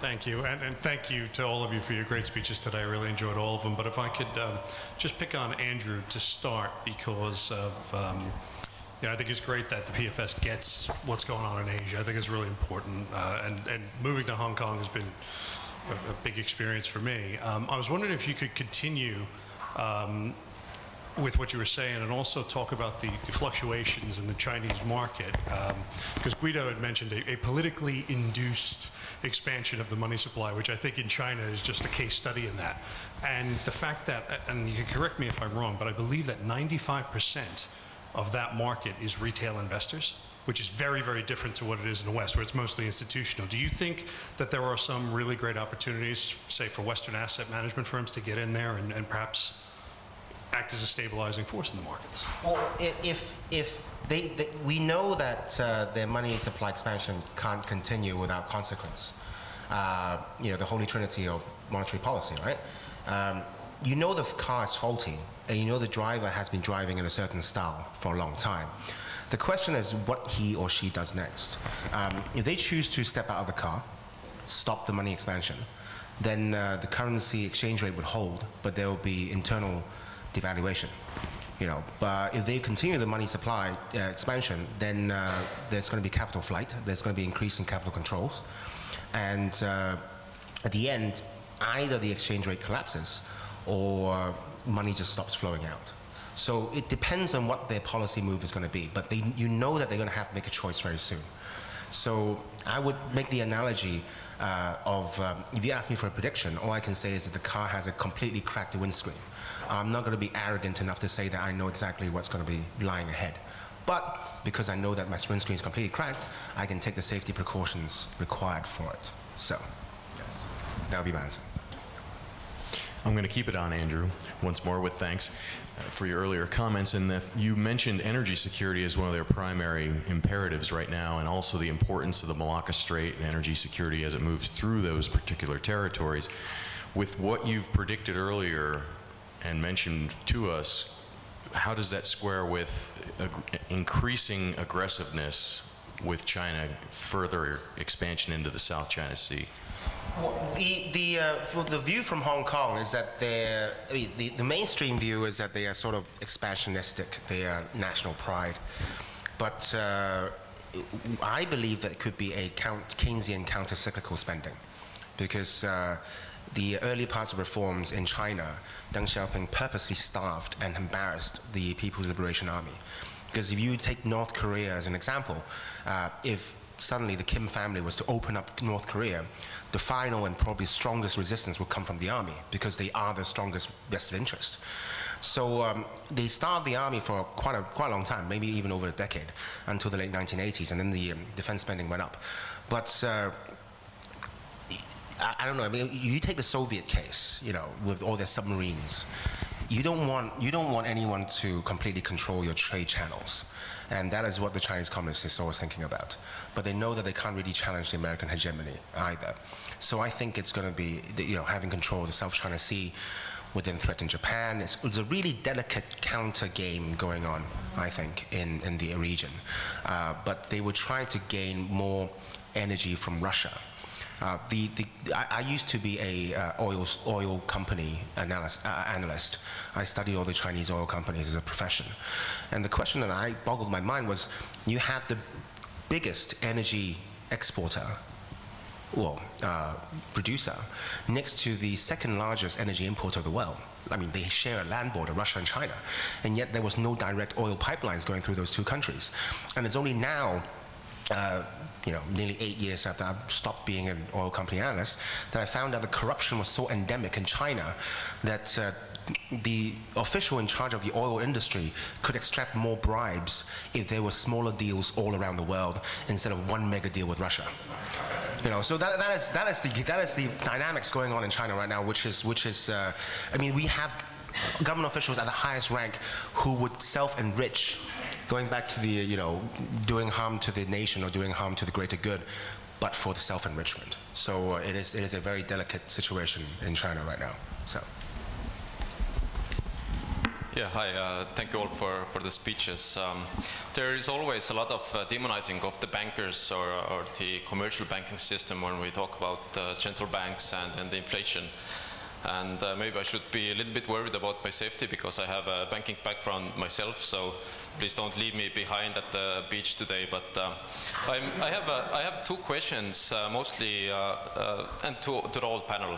Thank you, and thank you to all of you for your great speeches today. I really enjoyed all of them, but if I could just pick on Andrew to start, because of, I think it's great that the PFS gets what's going on in Asia. I think it's really important, and moving to Hong Kong has been a big experience for me. I was wondering if you could continue with what you were saying, and also talk about the fluctuations in the Chinese market, because Guido had mentioned a politically induced expansion of the money supply, which I think in China is just a case study in that. And the fact that, and you can correct me if I'm wrong, but I believe that 95% of that market is retail investors, which is very, very different to what it is in the West, where it's mostly institutional. Do you think that there are some really great opportunities, say, for Western asset management firms to get in there and perhaps act as a stabilizing force in the markets? Well, if we know that their money supply expansion can't continue without consequence. The holy trinity of monetary policy, right? The car is faulty, and the driver has been driving in a certain style for a long time. The question is what he or she does next. If they choose to step out of the car, stop the money expansion, then the currency exchange rate would hold, but there will be internal devaluation. But if they continue the money supply expansion, then there's going to be capital flight. There's going to be increasing capital controls, and at the end, either the exchange rate collapses or money just stops flowing out. So it depends on what their policy move is going to be. But that they're going to have to make a choice very soon. So I would make the analogy if you ask me for a prediction, all I can say is that the car has a completely cracked windscreen. I'm not going to be arrogant enough to say that I know exactly what's going to be lying ahead. But because I know that my windscreen is completely cracked, I can take the safety precautions required for it. So that would be my answer. I'm going to keep it on Andrew once more with thanks for your earlier comments. And you mentioned energy security as one of their primary imperatives right now, and also the importance of the Malacca Strait and energy security as it moves through those particular territories. With what you've predicted earlier and mentioned to us, how does that square with increasing aggressiveness with China, further expansion into the South China Sea? Well, the view from Hong Kong is that the mainstream view is that they are sort of expansionistic, they are national pride. But I believe that it could be a Keynesian counter-cyclical spending, because the early parts of reforms in China, Deng Xiaoping purposely starved and embarrassed the People's Liberation Army. Because if you take North Korea as an example, if suddenly the Kim family was to open up North Korea, the final and probably strongest resistance would come from the army, because they are the strongest vested interest. So they starved the army for quite a long time, maybe even over a decade, until the late 1980s, and then the defense spending went up. But I don't know, I mean, you take the Soviet case, with all their submarines. You don't want anyone to completely control your trade channels. And that is what the Chinese communists are always thinking about. But they know that they can't really challenge the American hegemony either. So I think it's going to be, having control of the South China Sea within threat in Japan. It's a really delicate counter game going on, I think, in the region. But they will try to gain more energy from Russia. I used to be a oil company analyst. I studied all the Chinese oil companies as a profession. And the question that boggled my mind was, you had the biggest energy exporter, producer, next to the second largest energy importer of the world. I mean, they share a land border, Russia and China. And yet there was no direct oil pipelines going through those two countries. And it's only now, nearly 8 years after I stopped being an oil company analyst, that I found out the corruption was so endemic in China that the official in charge of the oil industry could extract more bribes if there were smaller deals all around the world instead of one mega deal with Russia. So that is the dynamics going on in China right now, which is I mean, we have government officials at the highest rank who would self-enrich, going back to the, doing harm to the nation or doing harm to the greater good, but for the self-enrichment. So it is a very delicate situation in China right now. So, Yeah, hi. Thank you all for the speeches. There is always a lot of demonizing of the bankers or the commercial banking system when we talk about central banks and the inflation. And maybe I should be a little bit worried about my safety because I have a banking background myself. So please don't leave me behind at the beach today. But I have two questions, mostly and to the whole panel.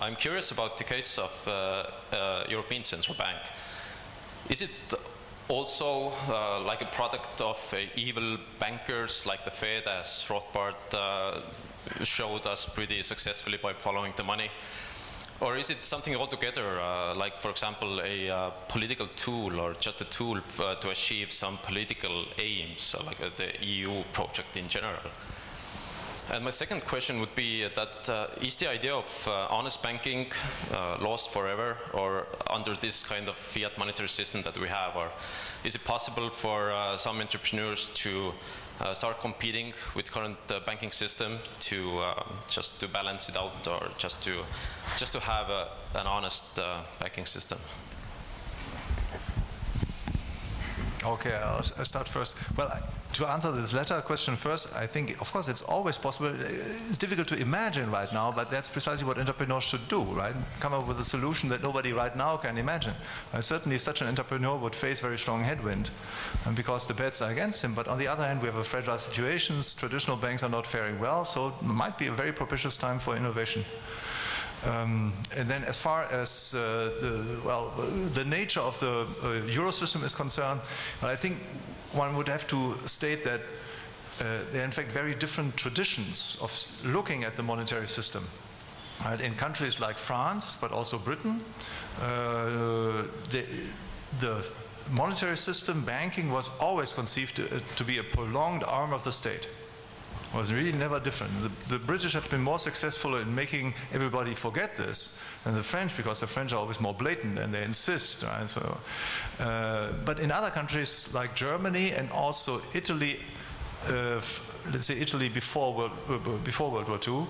I'm curious about the case of European Central Bank. Is it also like a product of evil bankers like the Fed, as Rothbard showed us pretty successfully by following the money? Or is it something altogether, like, for example, a political tool or just a tool to achieve some political aims, like the EU project in general? And my second question would be that is the idea of honest banking lost forever, or under this kind of fiat monetary system that we have, or is it possible for some entrepreneurs to start competing with current banking system to just to balance it out, or just to have an honest banking system? Okay, I'll start first. Well, to answer this latter question first, I think, of course, it's always possible. It's difficult to imagine right now, but that's precisely what entrepreneurs should do, right? Come up with a solution that nobody right now can imagine. Certainly, such an entrepreneur would face very strong headwind because the bets are against him. But on the other hand, we have a fragile situation. Traditional banks are not faring well, so it might be a very propitious time for innovation. And then as far as the nature of the euro system is concerned, I think one would have to state that there are in fact very different traditions of looking at the monetary system. Right? In countries like France, but also Britain, the monetary system, banking, was always conceived to be a prolonged arm of the state. Was really never different. The British have been more successful in making everybody forget this than the French, because the French are always more blatant and they insist. Right? So, but in other countries like Germany and also Italy, let's say Italy before World War II,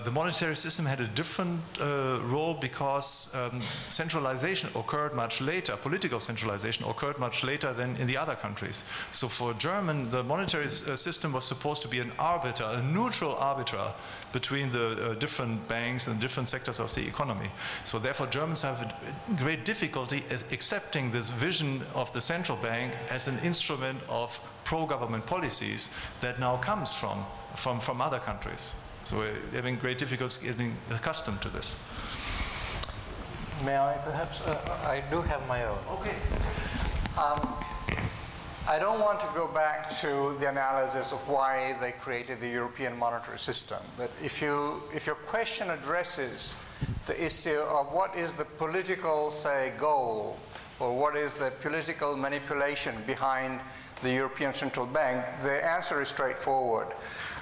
the monetary system had a different role because centralization occurred much later, political centralization occurred much later than in the other countries. So for German, the monetary system was supposed to be an arbiter, a neutral arbiter between the different banks and different sectors of the economy. So therefore Germans have a great difficulty accepting this vision of the central bank as an instrument of pro-government policies that now comes from other countries. So we're having great difficulty getting accustomed to this. May I perhaps? I do have my own. Okay. I don't want to go back to the analysis of why they created the European monetary system. But if your question addresses the issue of what is the political, say, goal, or what is the political manipulation behind the European Central Bank, the answer is straightforward.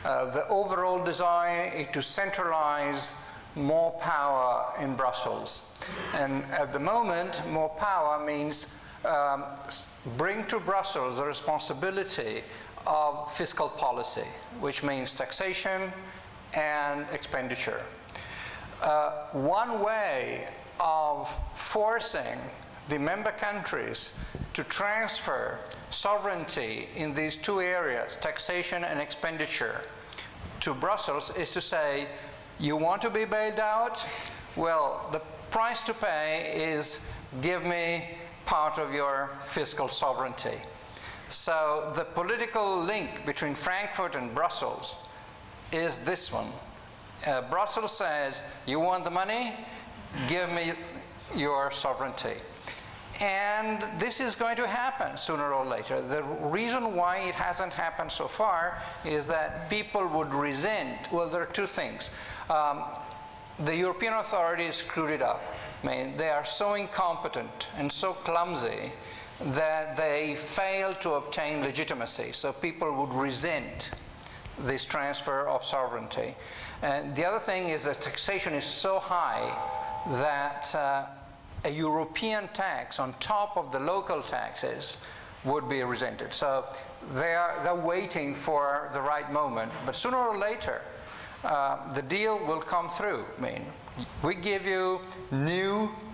The overall design is to centralize more power in Brussels. And at the moment, more power means bring to Brussels the responsibility of fiscal policy, which means taxation and expenditure. One way of forcing the member countries to transfer sovereignty in these two areas, taxation and expenditure, to Brussels is to say, you want to be bailed out? Well, the price to pay is give me part of your fiscal sovereignty. So the political link between Frankfurt and Brussels is this one. Brussels says, you want the money? Give me your sovereignty. And this is going to happen sooner or later. The reason why it hasn't happened so far is that people would resent. Well, there are two things. The European authorities screwed it up. I mean, they are so incompetent and so clumsy that they fail to obtain legitimacy. So people would resent this transfer of sovereignty. And the other thing is that taxation is so high that a European tax on top of the local taxes would be resented. So they're waiting for the right moment. But sooner or later, the deal will come through. I mean, we give you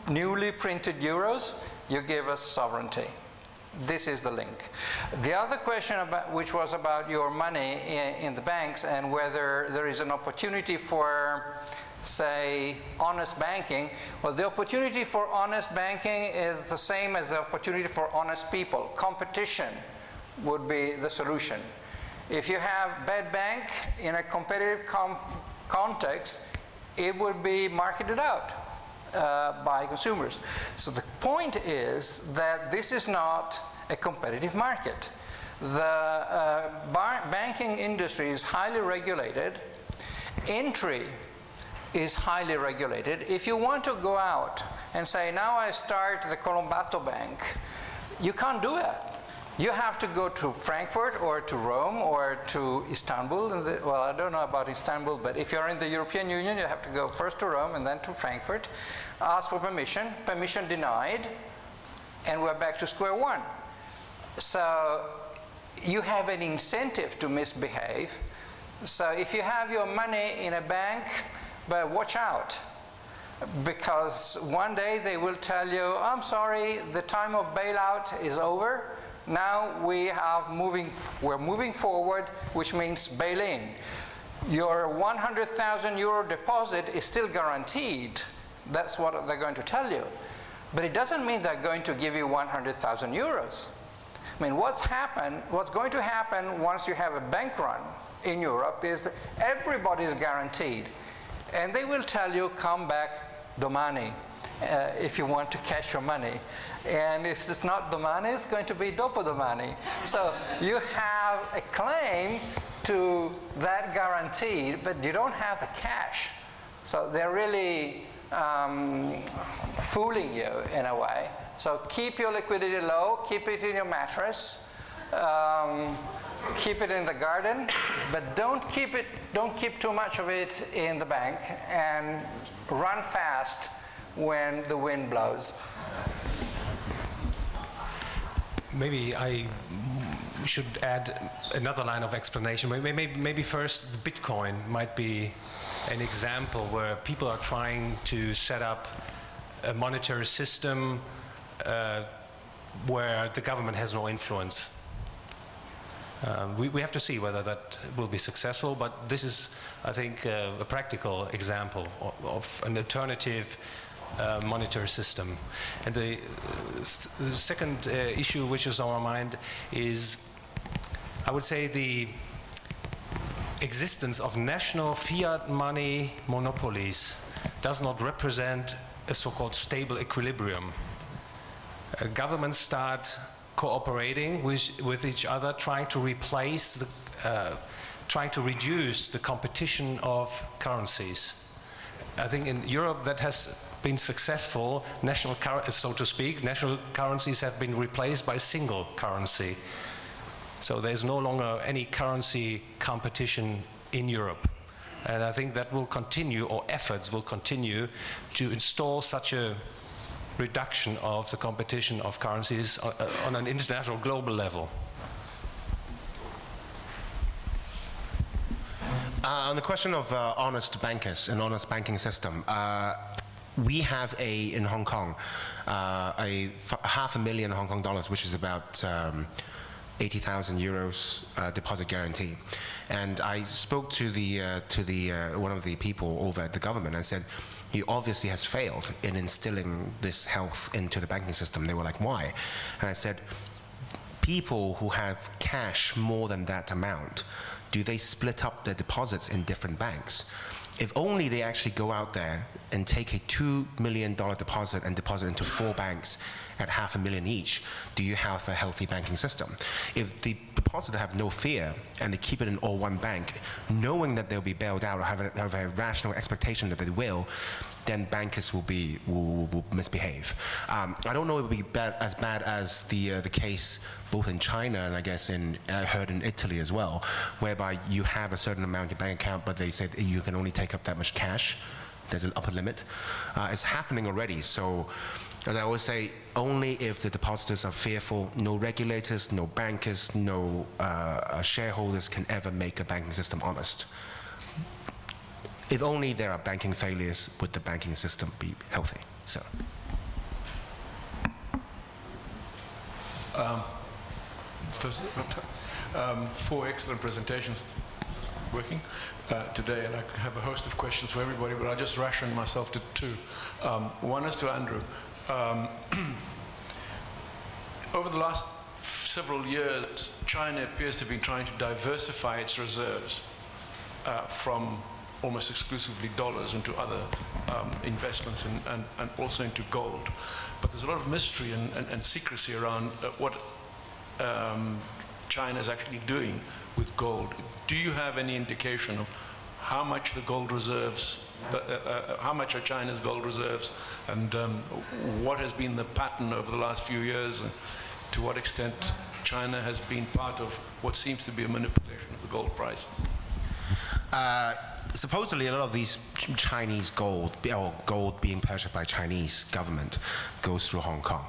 newly printed euros. you give us sovereignty. This is the link. The other question, which was about your money in the banks and whether there is an opportunity for, say, honest banking. Well, the opportunity for honest banking is the same as the opportunity for honest people. Competition would be the solution. If you have bad bank in a competitive context, it would be marketed out by consumers. So the point is that this is not a competitive market. The banking industry is highly regulated. Entry is highly regulated. If you want to go out and say, now I start the Colombato Bank, you can't do it. You have to go to Frankfurt or to Rome or to Istanbul. And well, I don't know about Istanbul, but if you're in the European Union, you have to go first to Rome and then to Frankfurt, ask for permission, permission denied, and we're back to square one. So you have an incentive to misbehave. So if you have your money in a bank, but watch out, because one day they will tell you, I'm sorry, the time of bailout is over. Now we are moving forward, which means bail-in. Your 100,000 euro deposit is still guaranteed. That's what they're going to tell you. But it doesn't mean they're going to give you 100,000 euros. I mean, what's going to happen once you have a bank run in Europe is that everybody's guaranteed. And they will tell you, come back domani. If you want to cash your money. And if it's not the money, it's going to be dopo the money. So you have a claim to that guarantee, but you don't have the cash. So they're really fooling you in a way. So keep your liquidity low, keep it in your mattress, keep it in the garden, but don't keep too much of it in the bank, and run fast when the wind blows. Maybe I should add another line of explanation. Maybe first, Bitcoin might be an example where people are trying to set up a monetary system where the government has no influence. We have to see whether that will be successful, but this is, I think, a practical example of an alternative monetary system. And the second issue which is on our mind is, I would say, the existence of national fiat money monopolies does not represent a so-called stable equilibrium. Governments start cooperating with each other, trying to replace, trying to reduce the competition of currencies. I think in Europe that has been successful. National, so to speak, national currencies have been replaced by single currency. So there's no longer any currency competition in Europe. And I think that will continue, or efforts will continue to install such a reduction of the competition of currencies on an international global level. On the question of honest bankers and honest banking system, we have in Hong Kong, $500,000 Hong Kong dollars, which is about 80,000 euros deposit guarantee. And I spoke to one of the people over at the government and said, he obviously has failed in instilling this health into the banking system. They were like, why? And I said, people who have cash more than that amount, do they split up their deposits in different banks? If only they actually go out there and take a $2 million deposit and deposit into 4 banks at $500,000 each, do you have a healthy banking system? If the depositor have no fear and they keep it in all one bank, knowing that they'll be bailed out or have a rational expectation that they will, then bankers will misbehave. I don't know if it would be as bad as the case both in China and I guess in, I heard in Italy as well, whereby you have a certain amount in your bank account, but they said you can only take up that much cash. There's an upper limit. It's happening already. So, as I always say, only if the depositors are fearful, no regulators, no bankers, no shareholders can ever make a banking system honest. If only there are banking failures, would the banking system be healthy? So. Four excellent presentations working today, and I have a host of questions for everybody, but I'll just ration myself to two. One is to Andrew. Over the last several years, China appears to be trying to diversify its reserves from almost exclusively dollars into other investments and also into gold. But there's a lot of mystery and secrecy around what China is actually doing with gold. Do you have any indication of how much the gold reserves, how much are China's gold reserves, and what has been the pattern over the last few years, and to what extent China has been part of what seems to be a manipulation of the gold price? Supposedly, a lot of these Chinese gold, or gold being purchased by Chinese government, goes through Hong Kong.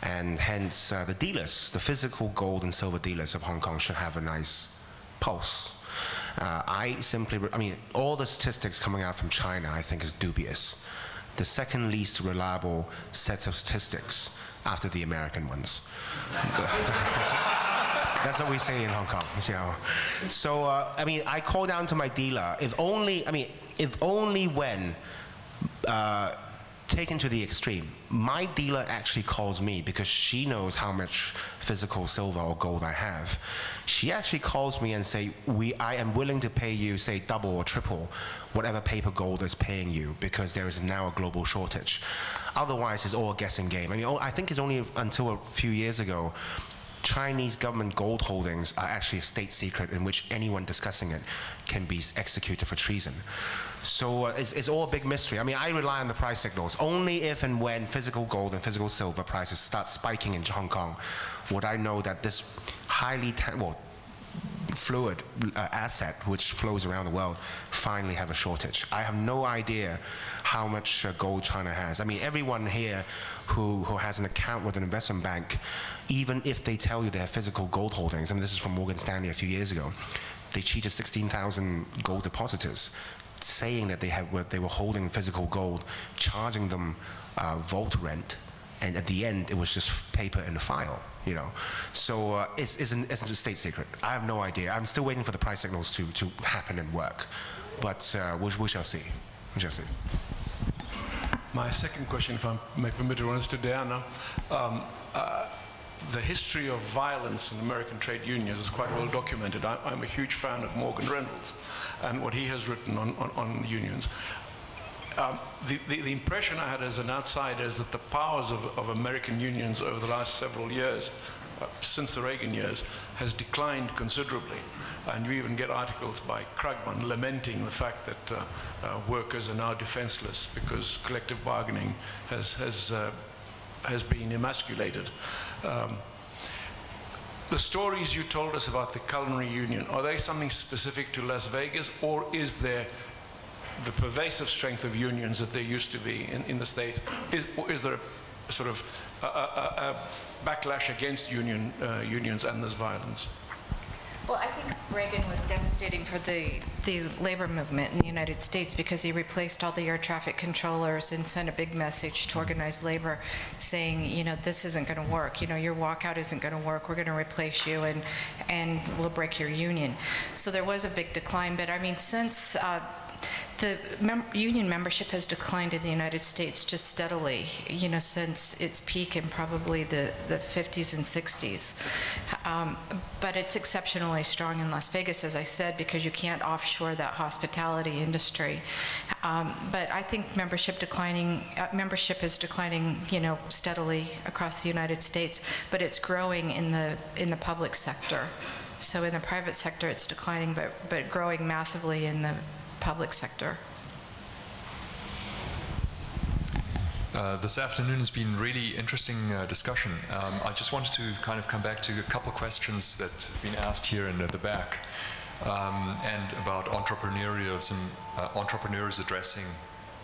And hence, the dealers, the physical gold and silver dealers of Hong Kong should have a nice pulse. I mean, all the statistics coming out from China, I think, is dubious. The second least reliable set of statistics after the American ones. That's what we say in Hong Kong. So, I mean, I call down to my dealer, if only when taken to the extreme, my dealer actually calls me because she knows how much physical silver or gold I have. She actually calls me and say, I am willing to pay you, say, double or triple whatever paper gold is paying you, because there is now a global shortage. Otherwise, it's all a guessing game. I mean, I think it's only until a few years ago, Chinese government gold holdings are actually a state secret in which anyone discussing it can be executed for treason. So it's all a big mystery. I mean, I rely on the price signals. Only if and when physical gold and physical silver prices start spiking in Hong Kong would I know that this highly fluid asset which flows around the world finally have a shortage. I have no idea how much gold China has. I mean, everyone here who has an account with an investment bank, even if they tell you they have physical gold holdings, and this is from Morgan Stanley a few years ago, they cheated 16,000 gold depositors, saying that they were holding physical gold, charging them vault rent, and at the end it was just paper in a file. You know, so it's a state secret. I have no idea. I'm still waiting for the price signals to happen and work, but we shall see. We shall see. My second question, if I may permit it, is to Diana. The history of violence in American trade unions is quite well documented. I'm a huge fan of Morgan Reynolds and what he has written on unions. The impression I had as an outsider is that the powers of American unions over the last several years, since the Reagan years, has declined considerably. And you even get articles by Krugman lamenting the fact that workers are now defenseless because collective bargaining has been emasculated. The stories you told us about the culinary union, are they something specific to Las Vegas, or is there the pervasive strength of unions that there used to be in the States? Is there a sort of a backlash against unions and this violence? Well, I think Reagan was devastating for the labor movement in the United States because he replaced all the air traffic controllers and sent a big message to organized labor saying, you know, this isn't going to work. You know, your walkout isn't going to work. We're going to replace you and we'll break your union. So there was a big decline. But I mean, since the union membership has declined in the United States just steadily, you know, since its peak in probably the 50s and 60s. But it's exceptionally strong in Las Vegas, as I said, because you can't offshore that hospitality industry. But I think membership is declining, you know, steadily across the United States, but it's growing in the public sector. So in the private sector, it's declining, but growing massively in the public sector. This afternoon has been really interesting discussion. I just wanted to kind of come back to a couple of questions that have been asked here in the back, and about entrepreneurialism, entrepreneurs addressing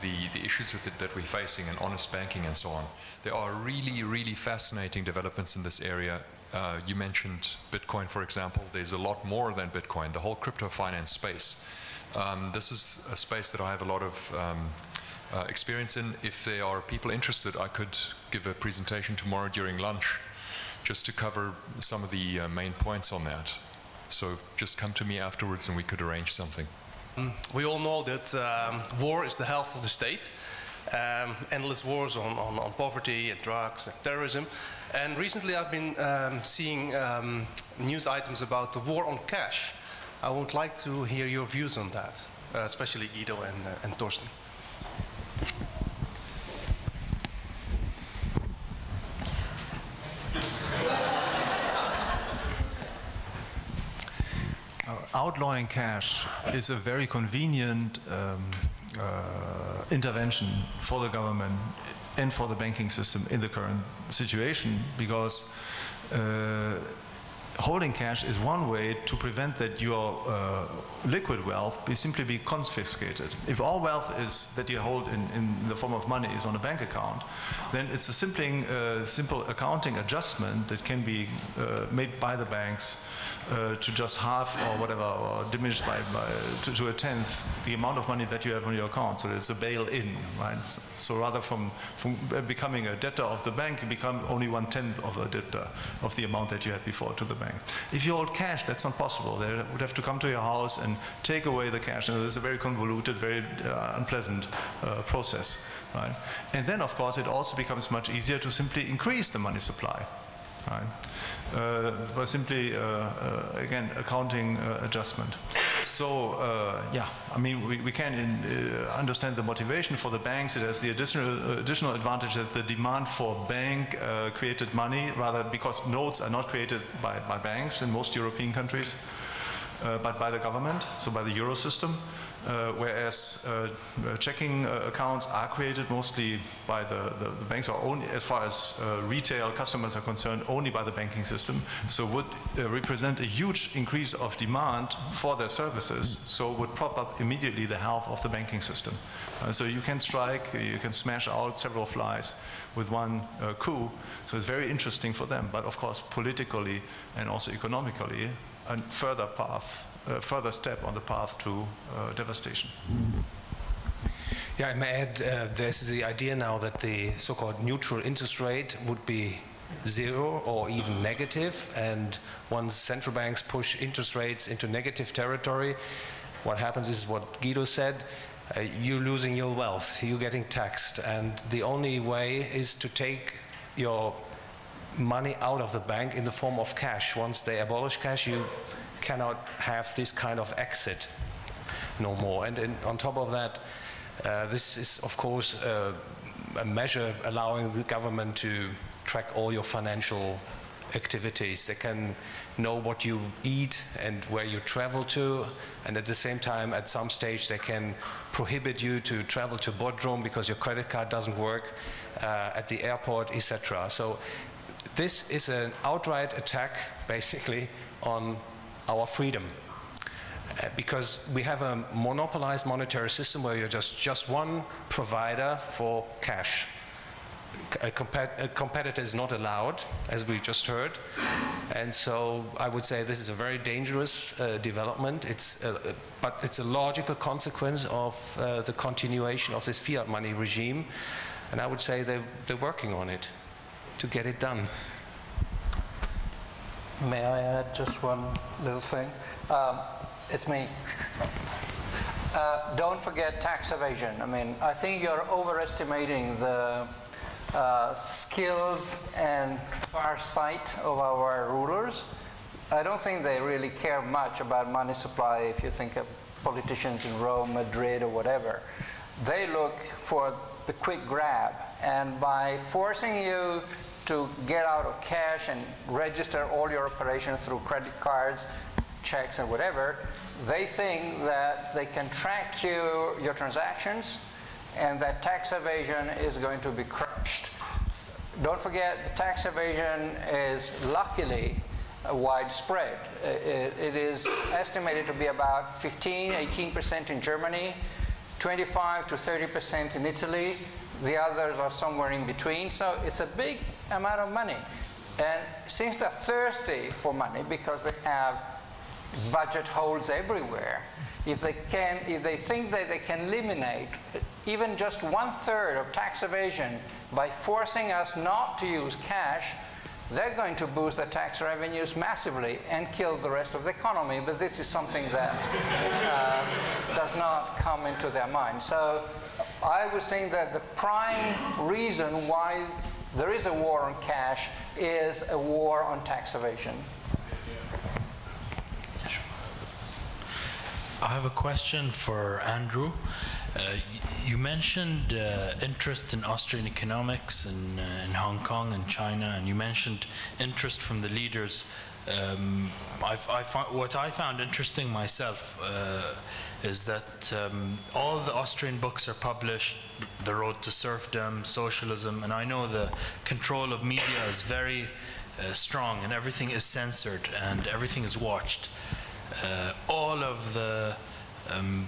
the issues with it that we're facing, and honest banking and so on. There are really, really fascinating developments in this area. You mentioned Bitcoin, for example. There's a lot more than Bitcoin, the whole crypto finance space. This is a space that I have a lot of experience in. If there are people interested, I could give a presentation tomorrow during lunch just to cover some of the main points on that. So just come to me afterwards and we could arrange something. We all know that war is the health of the state. Endless wars on poverty and drugs and terrorism. And recently I've been seeing news items about the war on cash. I would like to hear your views on that, especially Guido and Torsten. Outlawing cash is a very convenient intervention for the government and for the banking system in the current situation, because holding cash is one way to prevent that your liquid wealth be simply be confiscated. If all wealth is that you hold in the form of money is on a bank account, then it's a simple accounting adjustment that can be made by the banks to just half or whatever, or diminished to a tenth the amount of money that you have on your account. So it's a bail-in, right? So rather from becoming a debtor of the bank, you become only 1/10 of a debtor of the amount that you had before to the bank. If you hold cash, that's not possible. They would have to come to your house and take away the cash. And it's a very convoluted, very unpleasant process, right? And then, of course, it also becomes much easier to simply increase the money supply, right? By simply, again, accounting adjustment. So, yeah, I mean, we can understand the motivation for the banks. It has the additional advantage that the demand for bank-created money, rather because notes are not created by banks in most European countries, but by the government, so by the Euro system, whereas checking accounts are created mostly by the banks, or only, as far as retail customers are concerned, only by the banking system, so would represent a huge increase of demand for their services, so would prop up immediately the health of the banking system. So you can strike, you can smash out several flies with one coup, so it's very interesting for them, but of course politically and also economically, a further path. Further step on the path to devastation. Yeah, I may add, there's the idea now that the so-called neutral interest rate would be zero or even negative, and once central banks push interest rates into negative territory, what happens is what Guido said, you're losing your wealth, you're getting taxed, and the only way is to take your money out of the bank in the form of cash. Once they abolish cash, you cannot have this kind of exit no more. And on top of that, this is, of course, a measure allowing the government to track all your financial activities. They can know what you eat and where you travel to, and at the same time, at some stage, they can prohibit you to travel to Bodrum because your credit card doesn't work at the airport, etc. So this is an outright attack, basically, on our freedom, because we have a monopolized monetary system where you're just one provider for cash. A competitor is not allowed, as we just heard, and so I would say this is a very dangerous development. But it's a logical consequence of the continuation of this fiat money regime, and I would say they're working on it to get it done. May I add just one little thing? It's me. Don't forget tax evasion. I mean, I think you're overestimating the skills and farsight of our rulers. I don't think they really care much about money supply if you think of politicians in Rome, Madrid, or whatever. They look for the quick grab, and by forcing you to get out of cash and register all your operations through credit cards, checks, and whatever, they think that they can track your transactions, and that tax evasion is going to be crushed. Don't forget, the tax evasion is luckily widespread. It is estimated to be about 18% in Germany, 25 to 30% in Italy. The others are somewhere in between, so it's a big amount of money. And since they're thirsty for money because they have budget holes everywhere, if they think that they can eliminate even just 1/3 of tax evasion by forcing us not to use cash, they're going to boost the tax revenues massively and kill the rest of the economy. But this is something that does not come into their mind. So I would think that the prime reason why there is a war on cash is a war on tax evasion. I have a question for Andrew. You mentioned interest in Austrian economics in Hong Kong and China, and you mentioned interest from the leaders. What I found interesting myself is that all the Austrian books are published, The Road to Serfdom, Socialism, and I know the control of media is very strong, and everything is censored, and everything is watched. All of the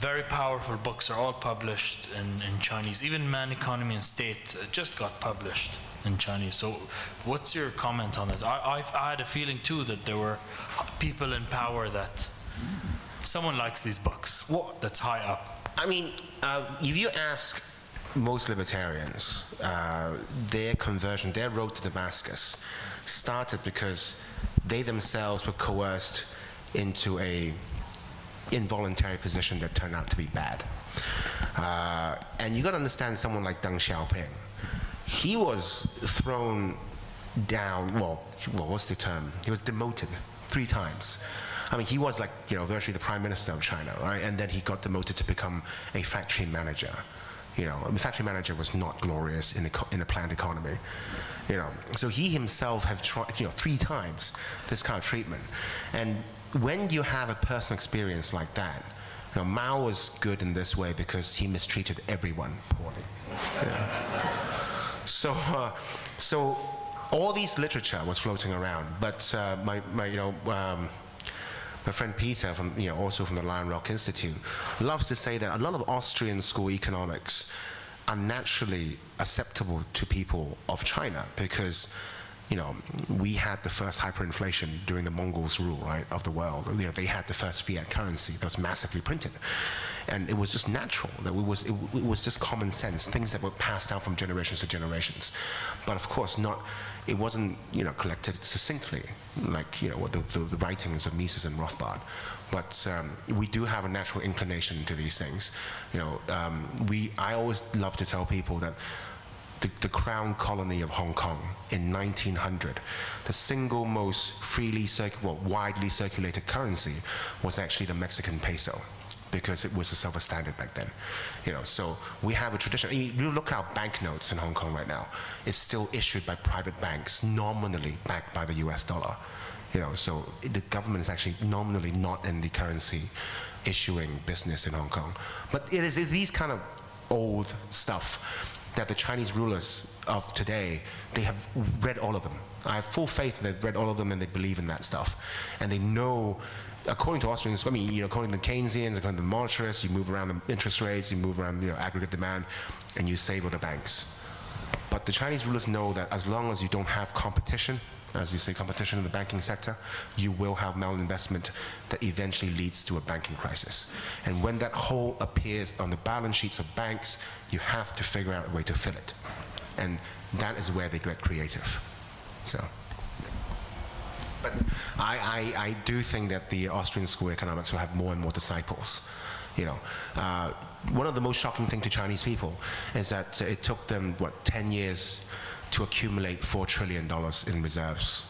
very powerful books are all published in Chinese. Even Man, Economy, and State just got published in Chinese. So what's your comment on it? I had a feeling, too, that there were people in power that someone likes these books, well, that's high up. I mean, if you ask most libertarians, their conversion, their road to Damascus started because they themselves were coerced into a involuntary position that turned out to be bad. And you got to understand someone like Deng Xiaoping. He was thrown down, well, what's the term? He was demoted 3 times. I mean, he was like, you know, virtually the prime minister of China, right? And then he got demoted to become a factory manager. You know, I mean, factory manager was not glorious in a planned economy. You know, so he himself have tried, you know, 3 times this kind of treatment. And when you have a personal experience like that, you know, Mao was good in this way because he mistreated everyone poorly. Yeah. So all these literature was floating around. But my friend Peter, from, you know, also from the Lion Rock Institute, loves to say that a lot of Austrian school economics are naturally acceptable to people of China because, you know, we had the first hyperinflation during the Mongols' rule, right, of the world. You know, they had the first fiat currency that was massively printed, and it was just natural that it was just common sense, things that were passed down from generations to generations. But of course, it wasn't, you know, collected succinctly like, you know, the writings of Mises and Rothbard. But we do have a natural inclination to these things. You know, I always love to tell people that the crown colony of Hong Kong in 1900, the single most widely circulated currency was actually the Mexican peso, because it was the silver standard back then. You know, so we have a tradition. You look at our banknotes in Hong Kong right now; it's still issued by private banks, nominally backed by the U.S. dollar. You know, so the government is actually nominally not in the currency issuing business in Hong Kong. But it is these kind of old stuff that the Chinese rulers of today, they have read all of them. I have full faith that they've read all of them and they believe in that stuff. And they know, according to Austrians, I mean, you know, according to the Keynesians, according to the monetarists, you move around the interest rates, you move around, you know, aggregate demand, and you save with the banks. But the Chinese rulers know that as long as you don't have competition, as you say, competition in the banking sector, you will have malinvestment that eventually leads to a banking crisis. And when that hole appears on the balance sheets of banks, you have to figure out a way to fill it. And that is where they get creative. So, but I do think that the Austrian school of economics will have more and more disciples. You know, one of the most shocking things to Chinese people is that it took them, what, 10 years to accumulate $4 trillion in reserves.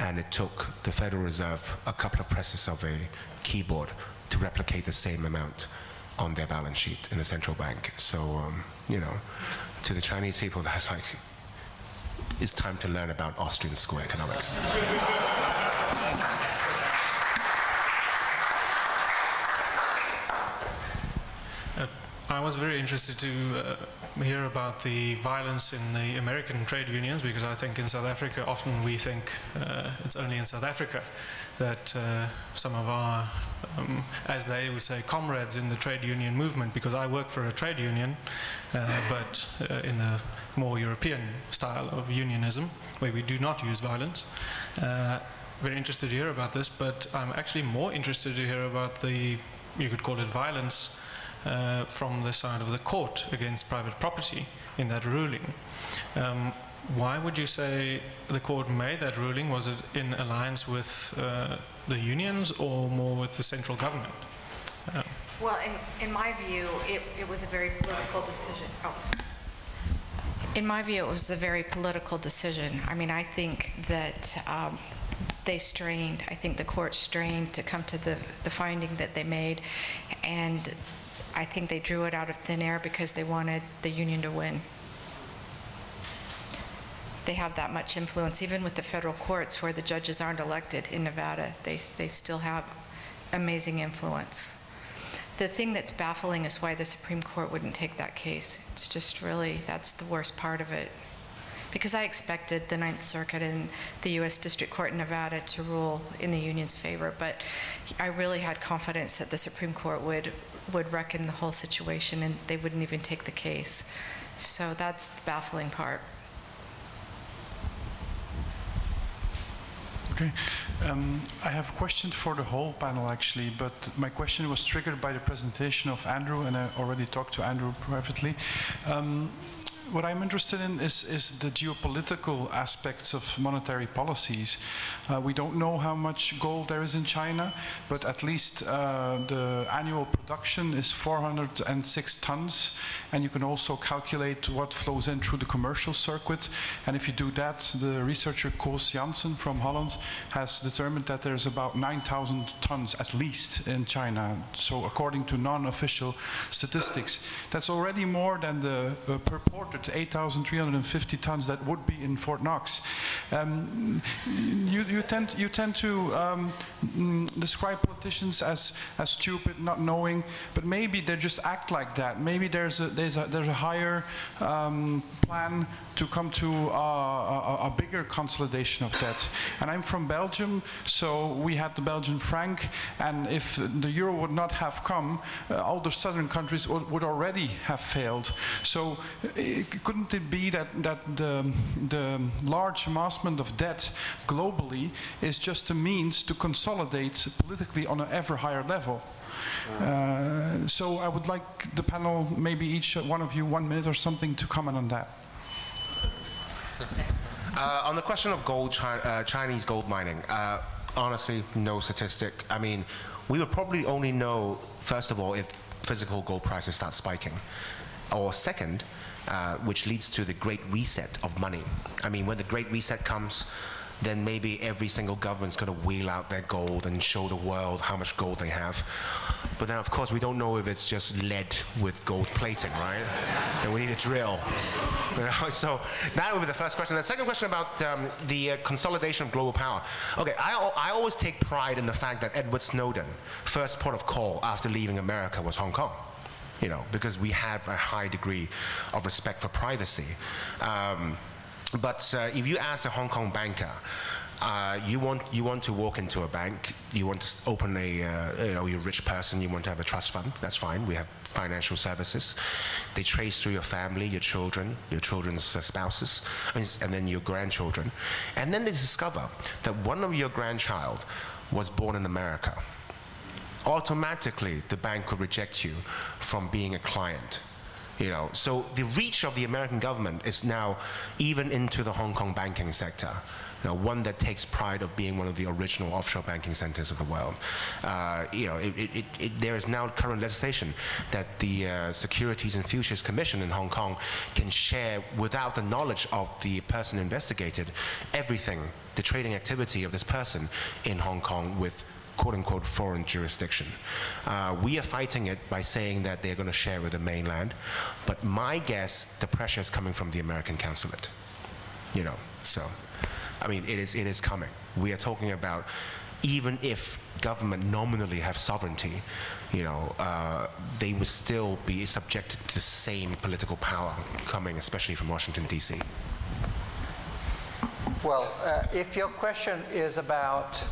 And it took the Federal Reserve a couple of presses of a keyboard to replicate the same amount on their balance sheet in the central bank. So, you know, to the Chinese people, that's like, it's time to learn about Austrian school economics. I was very interested to hear about the violence in the American trade unions, because I think in South Africa, often we think it's only in South Africa that some of our, as they would say, comrades in the trade union movement, because I work for a trade union, but in the more European style of unionism, where we do not use violence. Very interested to hear about this, but I'm actually more interested to hear about the, you could call it violence, from the side of the court against private property in that ruling. Why would you say the court made that ruling? Was it in alliance with the unions or more with the central government? Well, in my view, it was a very political decision. In my view, it was a very political decision. I mean, I think that they strained. I think the court strained to come to the finding that they made, and I think they drew it out of thin air because they wanted the union to win. They have that much influence, even with the federal courts where the judges aren't elected in Nevada. They still have amazing influence. The thing that's baffling is why the Supreme Court wouldn't take that case. It's just really, that's the worst part of it. Because I expected the Ninth Circuit and the U.S. District Court in Nevada to rule in the union's favor, but I really had confidence that the Supreme Court would reckon the whole situation and they wouldn't even take the case. So that's the baffling part. Okay. I have a question for the whole panel, actually, but my question was triggered by the presentation of Andrew, and I already talked to Andrew privately. What I'm interested in is the geopolitical aspects of monetary policies. We don't know how much gold there is in China, but at least the annual production is 406 tons, and you can also calculate what flows in through the commercial circuit. And if you do that, the researcher Koos Janssen from Holland has determined that there's about 9,000 tons at least in China, so according to non-official statistics. That's already more than the purported 8,350 tons that would be in Fort Knox. You tend to describe politicians as stupid, not knowing, but maybe they just act like that. Maybe there's a higher plan to come to a bigger consolidation of that. And I'm from Belgium, so we had the Belgian franc, and if the euro would not have come, all the southern countries would already have failed. So couldn't it be that the large amassment of debt globally is just a means to consolidate politically on an ever higher level? So I would like the panel, maybe each one of you, 1 minute or something to comment on that. On the question of gold, Chinese gold mining, honestly, no statistic. I mean, we would probably only know, first of all, if physical gold prices start spiking, or second, which leads to the great reset of money. I mean, when the great reset comes, then maybe every single government's going to wheel out their gold and show the world how much gold they have. But then, of course, we don't know if it's just lead with gold plating, right? And we need a drill. You know? So that would be the first question. The second question about the consolidation of global power. Okay, I always take pride in the fact that Edward Snowden, first port of call after leaving America was Hong Kong. You know, because we have a high degree of respect for privacy. But if you ask a Hong Kong banker, you want to walk into a bank, you want to open a, you know, you're a rich person, you want to have a trust fund, that's fine, we have financial services. They trace through your family, your children, your children's spouses, and then your grandchildren. And then they discover that one of your grandchild was born in America. Automatically the bank would reject you from being a client. You know, so the reach of the American government is now even into the Hong Kong banking sector, you know, one that takes pride of being one of the original offshore banking centers of the world. You know, there is now current legislation that the Securities and Futures Commission in Hong Kong can share, without the knowledge of the person investigated, everything, the trading activity of this person in Hong Kong with quote-unquote foreign jurisdiction. We are fighting it by saying that they're going to share with the mainland, but my guess, the pressure is coming from the American consulate. You know, so, I mean, it is coming. We are talking about, even if government nominally have sovereignty, you know, they would still be subjected to the same political power coming, especially from Washington, D.C. Well, if your question is about,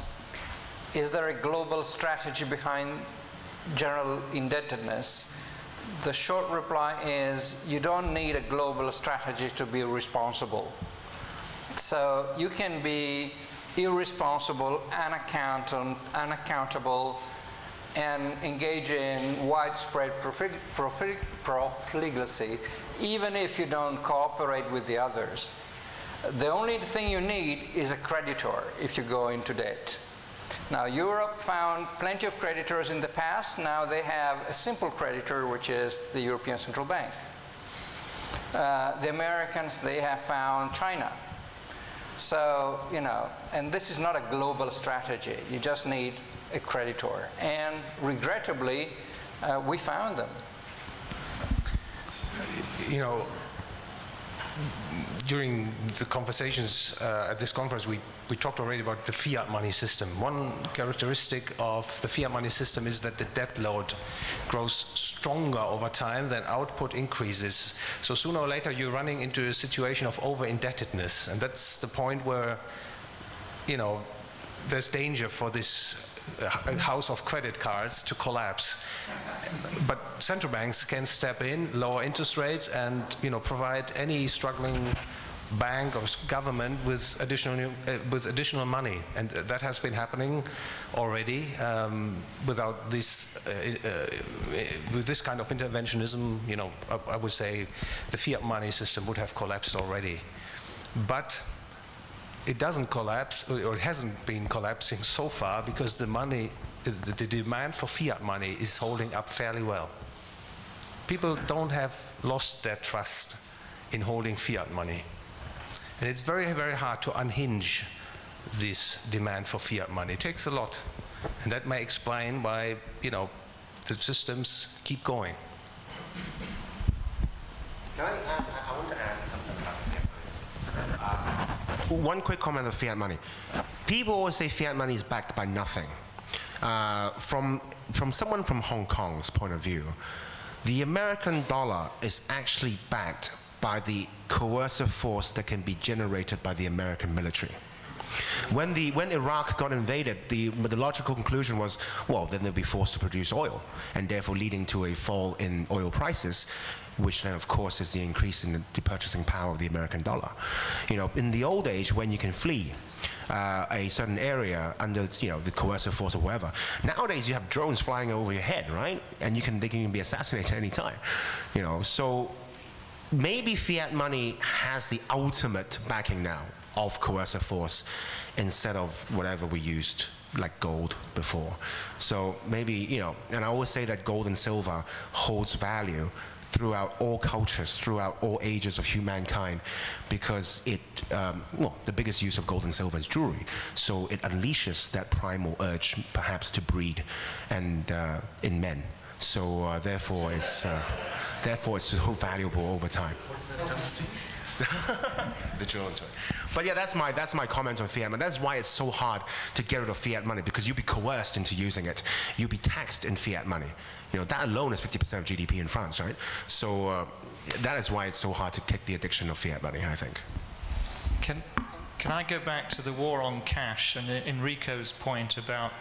is there a global strategy behind general indebtedness? The short reply is you don't need a global strategy to be responsible. So you can be irresponsible, unaccountable, and engage in widespread profligacy, even if you don't cooperate with the others. The only thing you need is a creditor if you go into debt. Now, Europe found plenty of creditors in the past. Now they have a simple creditor, which is the European Central Bank. The Americans, they have found China. So, you know, and this is not a global strategy. You just need a creditor. And regrettably, we found them. You know, during the conversations at this conference, we talked already about the fiat money system. One characteristic of the fiat money system is that the debt load grows stronger over time than output increases. So sooner or later, you're running into a situation of over-indebtedness. And that's the point where, you know, there's danger for this house of credit cards to collapse. But central banks can step in, lower interest rates, and, you know, provide any struggling bank or government with additional money, and that has been happening already without this with this kind of interventionism. You know, I would say the fiat money system would have collapsed already, but it doesn't collapse, or it hasn't been collapsing so far, because the money, the demand for fiat money is holding up fairly well. People don't have lost their trust in holding fiat money. And it's very, very hard to unhinge this demand for fiat money. It takes a lot. And that may explain why, you know, the systems keep going. Can I want to add something about fiat money. One quick comment on fiat money. People always say fiat money is backed by nothing. From someone from Hong Kong's point of view, the American dollar is actually backed by the coercive force that can be generated by the American military. When Iraq got invaded, the logical conclusion was, well, then they'll be forced to produce oil, and therefore leading to a fall in oil prices, which then, of course, is the increase in the purchasing power of the American dollar. You know, in the old age, when you can flee a certain area under, you know, the coercive force or whatever, nowadays you have drones flying over your head, right? And they can be assassinated any time. You know, so maybe fiat money has the ultimate backing now of coercive force instead of whatever we used, like gold, before. So maybe, you know, and I always say that gold and silver holds value throughout all cultures, throughout all ages of humankind, because it, well, the biggest use of gold and silver is jewelry. So it unleashes that primal urge, perhaps, to breed and in men. So therefore it's so valuable over time. The drones, right? But yeah, that's my comment on fiat money. That's why it's so hard to get rid of fiat money, because you'll be coerced into using it. You'll be taxed in fiat money. You know, that alone is 50% of GDP in France, right? So that is why it's so hard to kick the addiction of fiat money, I think. Can I go back to the war on cash and Enrico's point about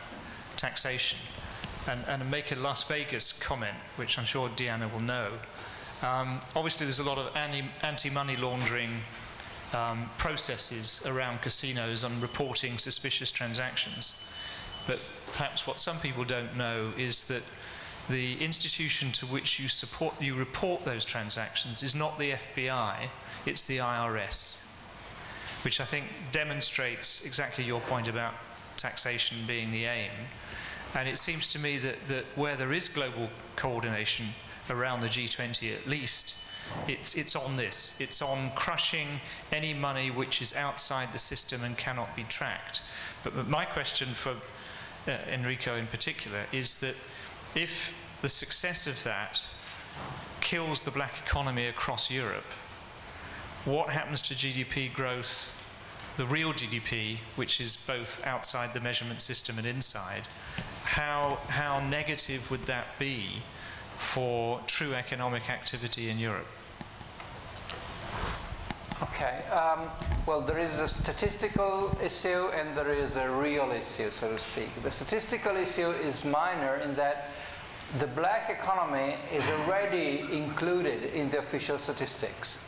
taxation? And make a Las Vegas comment, which I'm sure Diana will know. Obviously, there's a lot of anti-money laundering processes around casinos on reporting suspicious transactions. But perhaps what some people don't know is that the institution to which you report those transactions is not the FBI, it's the IRS, which I think demonstrates exactly your point about taxation being the aim. And it seems to me that where there is global coordination around the G20, at least, it's on this. It's on crushing any money which is outside the system and cannot be tracked. But my question for Enrico in particular is that if the success of that kills the black economy across Europe, what happens to GDP growth, the real GDP, which is both outside the measurement system and inside? How negative would that be for true economic activity in Europe? Okay. Well, there is a statistical issue and there is a real issue, so to speak. The statistical issue is minor in that the black economy is already included in the official statistics.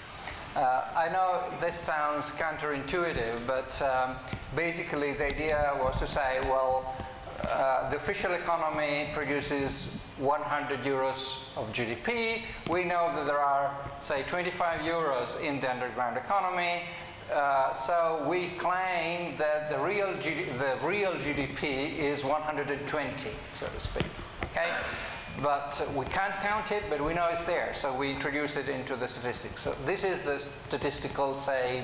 I know this sounds counterintuitive, but basically the idea was to say, well, the official economy produces 100 euros of GDP. We know that there are, say, 25 euros in the underground economy. So we claim that the real GDP is 120, so to speak. Okay? But we can't count it, but we know it's there, so we introduce it into the statistics. So this is the statistical, say,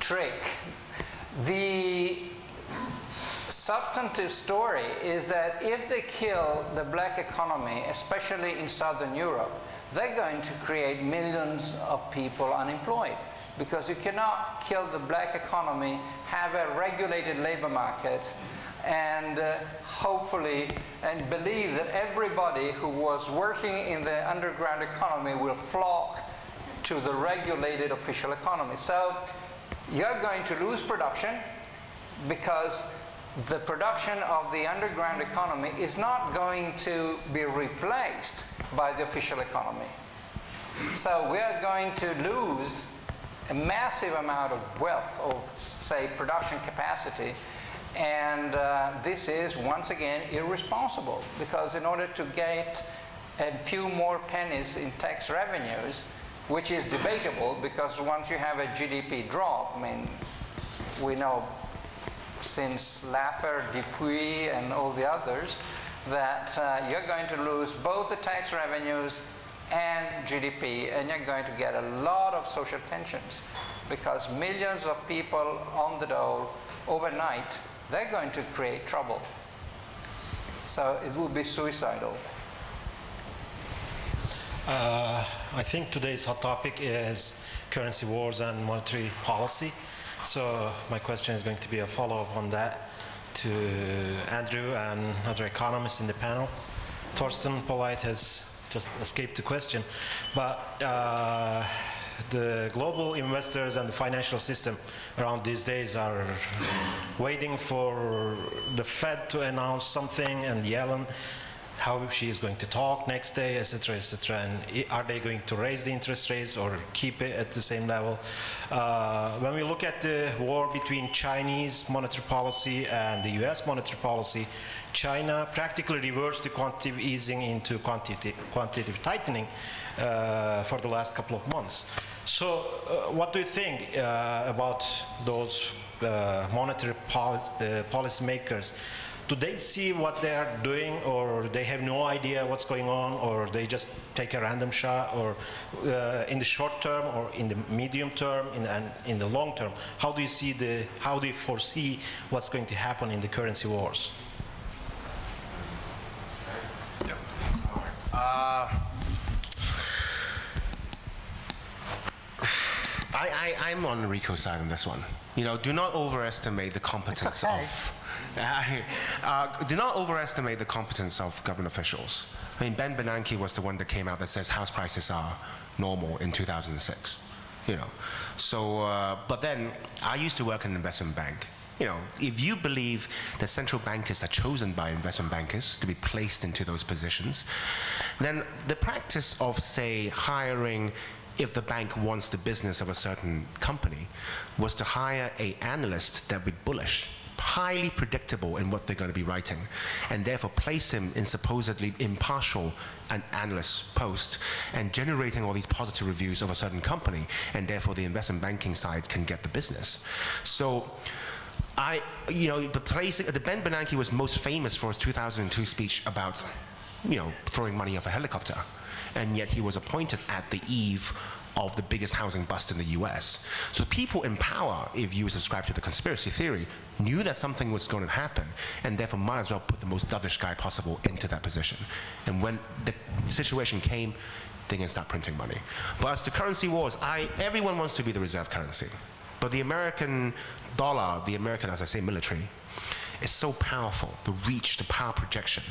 trick. The substantive story is that if they kill the black economy, especially in Southern Europe, they're going to create millions of people unemployed, because you cannot kill the black economy, have a regulated labor market, and hopefully, and believe that everybody who was working in the underground economy will flock to the regulated official economy. So you're going to lose production, because the production of the underground economy is not going to be replaced by the official economy. So we are going to lose a massive amount of wealth, of, say, production capacity. And this is, once again, irresponsible, because in order to get a few more pennies in tax revenues, which is debatable, because once you have a GDP drop, I mean, we know since Laffer, Dupuis, and all the others, that you're going to lose both the tax revenues and GDP, and you're going to get a lot of social tensions, because millions of people on the dole overnight, they're going to create trouble. So it would be suicidal. I think today's hot topic is currency wars and monetary policy. So my question is going to be a follow-up on that to Andrew and other economists in the panel. Torsten Polite has just escaped the question, but the global investors and the financial system around these days are waiting for the Fed to announce something, and Yellen, how she is going to talk next day, etc., etc. And are they going to raise the interest rates or keep it at the same level? When we look at the war between Chinese monetary policy and the US monetary policy, China practically reversed the quantitative easing into quantitative tightening for the last couple of months. So what do you think about those monetary policymakers? Do they see what they are doing, or they have no idea what's going on, or they just take a random shot, or in the short term, or in the medium term, and in the long term? How do you see how do you foresee what's going to happen in the currency wars? I'm on Rico's side on this one. You know, do not overestimate the competence of. Do not overestimate the competence of government officials. I mean, Ben Bernanke was the one that came out that says house prices are normal in 2006. You know, so but then I used to work in an investment bank. You know, if you believe that central bankers are chosen by investment bankers to be placed into those positions, then the practice of, say, hiring, if the bank wants the business of a certain company, was to hire an analyst that would be bullish, highly predictable in what they're going to be writing, and therefore place him in supposedly impartial an analyst post, and generating all these positive reviews of a certain company, and therefore the investment banking side can get the business. So you know, the Ben Bernanke was most famous for his 2002 speech about, you know, throwing money off a helicopter, and yet he was appointed at the eve of the biggest housing bust in the US. So people in power, if you subscribe to the conspiracy theory, knew that something was going to happen, and therefore might as well put the most dovish guy possible into that position. And when the situation came, they can start printing money. But as to currency wars, everyone wants to be the reserve currency. But the American dollar, the American, as I say, military, is so powerful, the reach, the power projection,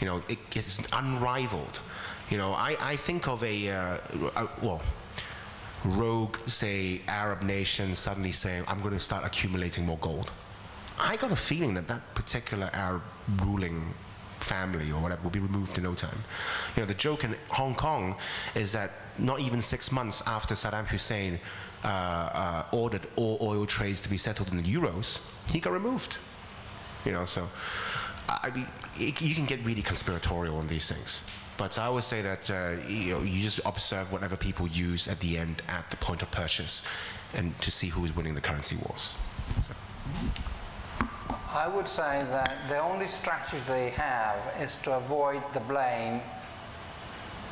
you know, it is unrivaled. You know, I think of well, rogue, say, Arab nation suddenly saying, I'm going to start accumulating more gold. I got a feeling that that particular Arab ruling family or whatever will be removed in no time. You know, the joke in Hong Kong is that not even 6 months after Saddam Hussein ordered all oil trades to be settled in the euros, he got removed. You know, so I mean, you can get really conspiratorial on these things. But I would say that you just observe whatever people use at the end at the point of purchase and to see who is winning the currency wars. So. I would say that the only strategy they have is to avoid the blame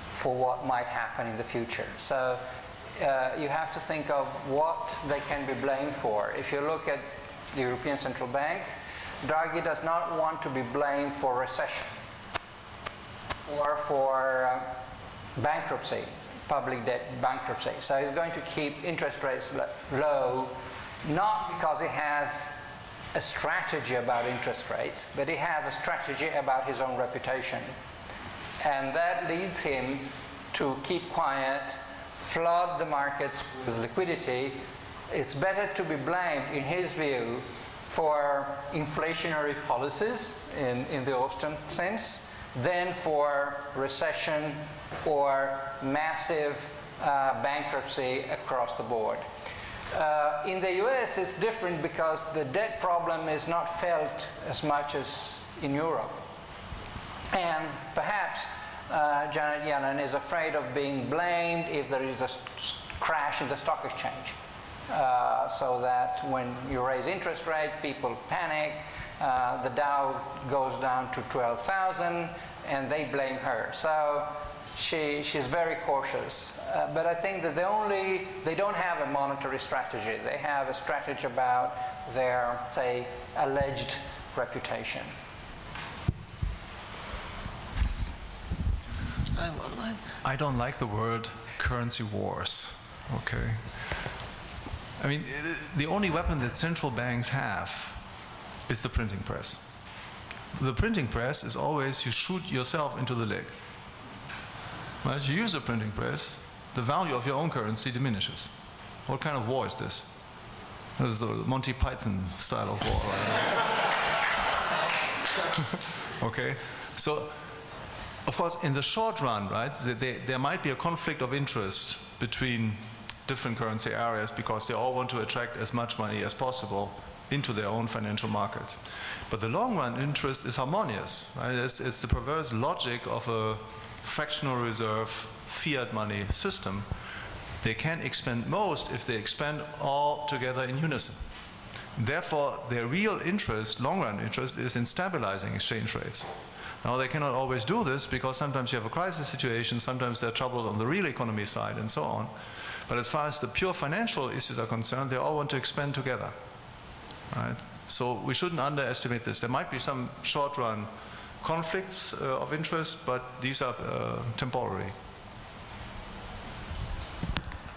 for what might happen in the future. So you have to think of what they can be blamed for. If you look at the European Central Bank, Draghi does not want to be blamed for recession or for bankruptcy, public debt bankruptcy. So he's going to keep interest rates low, not because he has a strategy about interest rates, but he has a strategy about his own reputation. And that leads him to keep quiet, flood the markets with liquidity. It's better to be blamed, in his view, for inflationary policies in the Austrian sense than for recession or massive bankruptcy across the board. In the US, it's different because the debt problem is not felt as much as in Europe. And perhaps Janet Yellen is afraid of being blamed if there is a crash in the stock exchange. So that when you raise interest rate, people panic, the Dow goes down to 12,000, and they blame her. So she's very cautious. But I think that they don't have a monetary strategy. They have a strategy about their, say, alleged reputation. I'm online. I don't like the word currency wars, okay? I mean, the only weapon that central banks have is the printing press. The printing press is always you shoot yourself into the leg. Once you use the printing press, the value of your own currency diminishes. What kind of war is this? This is the Monty Python style of war. Okay? So, of course, in the short run, right, there might be a conflict of interest between different currency areas because they all want to attract as much money as possible into their own financial markets. But the long-run interest is harmonious. Right? It's the perverse logic of a fractional reserve fiat money system. They can expand most if they expand all together in unison. Therefore, their real interest, long-run interest, is in stabilizing exchange rates. Now, they cannot always do this because sometimes you have a crisis situation, sometimes there are troubles on the real economy side, and so on. But as far as the pure financial issues are concerned, they all want to expand together. Right? So we shouldn't underestimate this. There might be some short-run conflicts of interest, but these are temporary.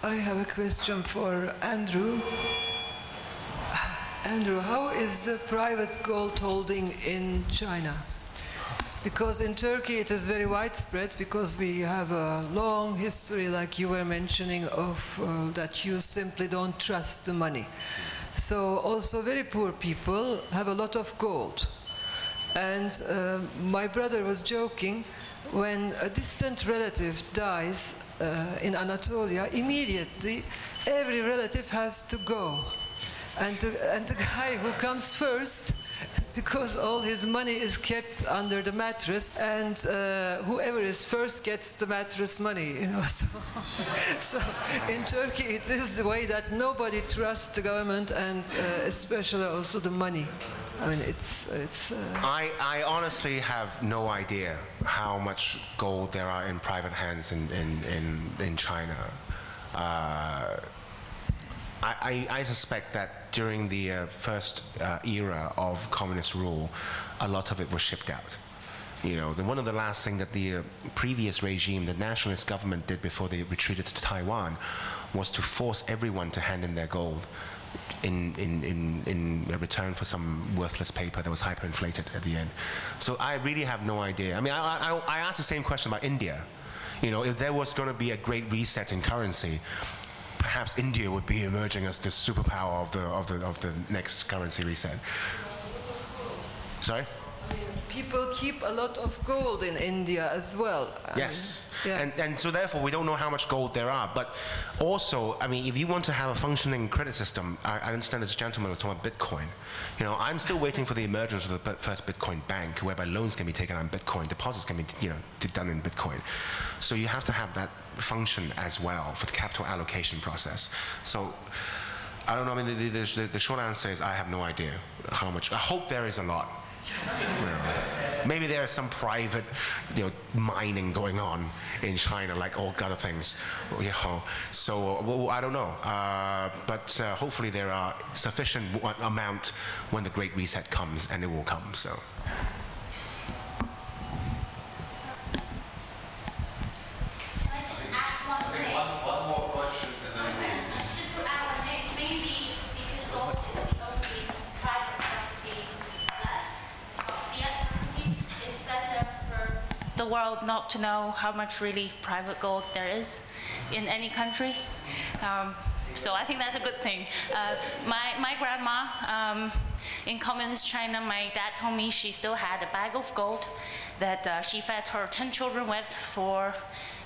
I have a question for Andrew. Andrew, how is the private gold holding in China? Because in Turkey it is very widespread because we have a long history, like you were mentioning, of that you simply don't trust the money. So also very poor people have a lot of gold. And my brother was joking, when a distant relative dies in Anatolia, immediately every relative has to go. And the guy who comes first, because all his money is kept under the mattress, and whoever is first gets the mattress money, you know. So in Turkey it is the way that nobody trusts the government, and especially also the money. I mean, I honestly have no idea how much gold there are in private hands in China. I suspect that during the first era of communist rule, a lot of it was shipped out. You know, one of the last things that the previous regime, the nationalist government, did before they retreated to Taiwan was to force everyone to hand in their gold in return for some worthless paper that was hyperinflated at the end. So I really have no idea. I mean, I asked the same question about India. You know, if there was going to be a great reset in currency, perhaps India would be emerging as the superpower of the next currency reset. Sorry? People keep a lot of gold in India as well. Yes. Yeah. And so therefore, we don't know how much gold there are. But also, I mean, if you want to have a functioning credit system, I understand this gentleman was talking about Bitcoin. You know, I'm still waiting for the emergence of the first Bitcoin bank, whereby loans can be taken on Bitcoin, deposits can be, you know, done in Bitcoin. So you have to have that function as well for the capital allocation process. So I don't know. I mean, the short answer is I have no idea how much. I hope there is a lot. You know, maybe there is some private, you know, mining going on in China, like all other things. You know, so well, I don't know. But hopefully there are sufficient amount when the Great Reset comes, and it will come. So. The world not to know how much really private gold there is in any country. So I think that's a good thing. My grandma in communist China, my dad told me she still had a bag of gold that she fed her 10 children with for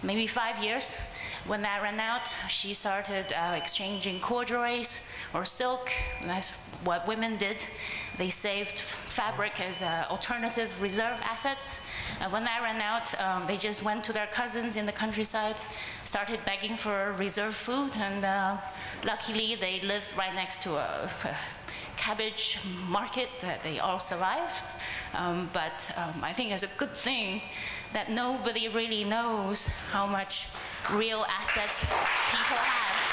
maybe 5 years. When that ran out, she started exchanging corduroys or silk. That's what women did. They saved fabric as alternative reserve assets. And when that ran out, they just went to their cousins in the countryside, started begging for reserve food, and luckily they lived right next to a cabbage market that they all survived. But I think it's a good thing that nobody really knows how much real assets people have.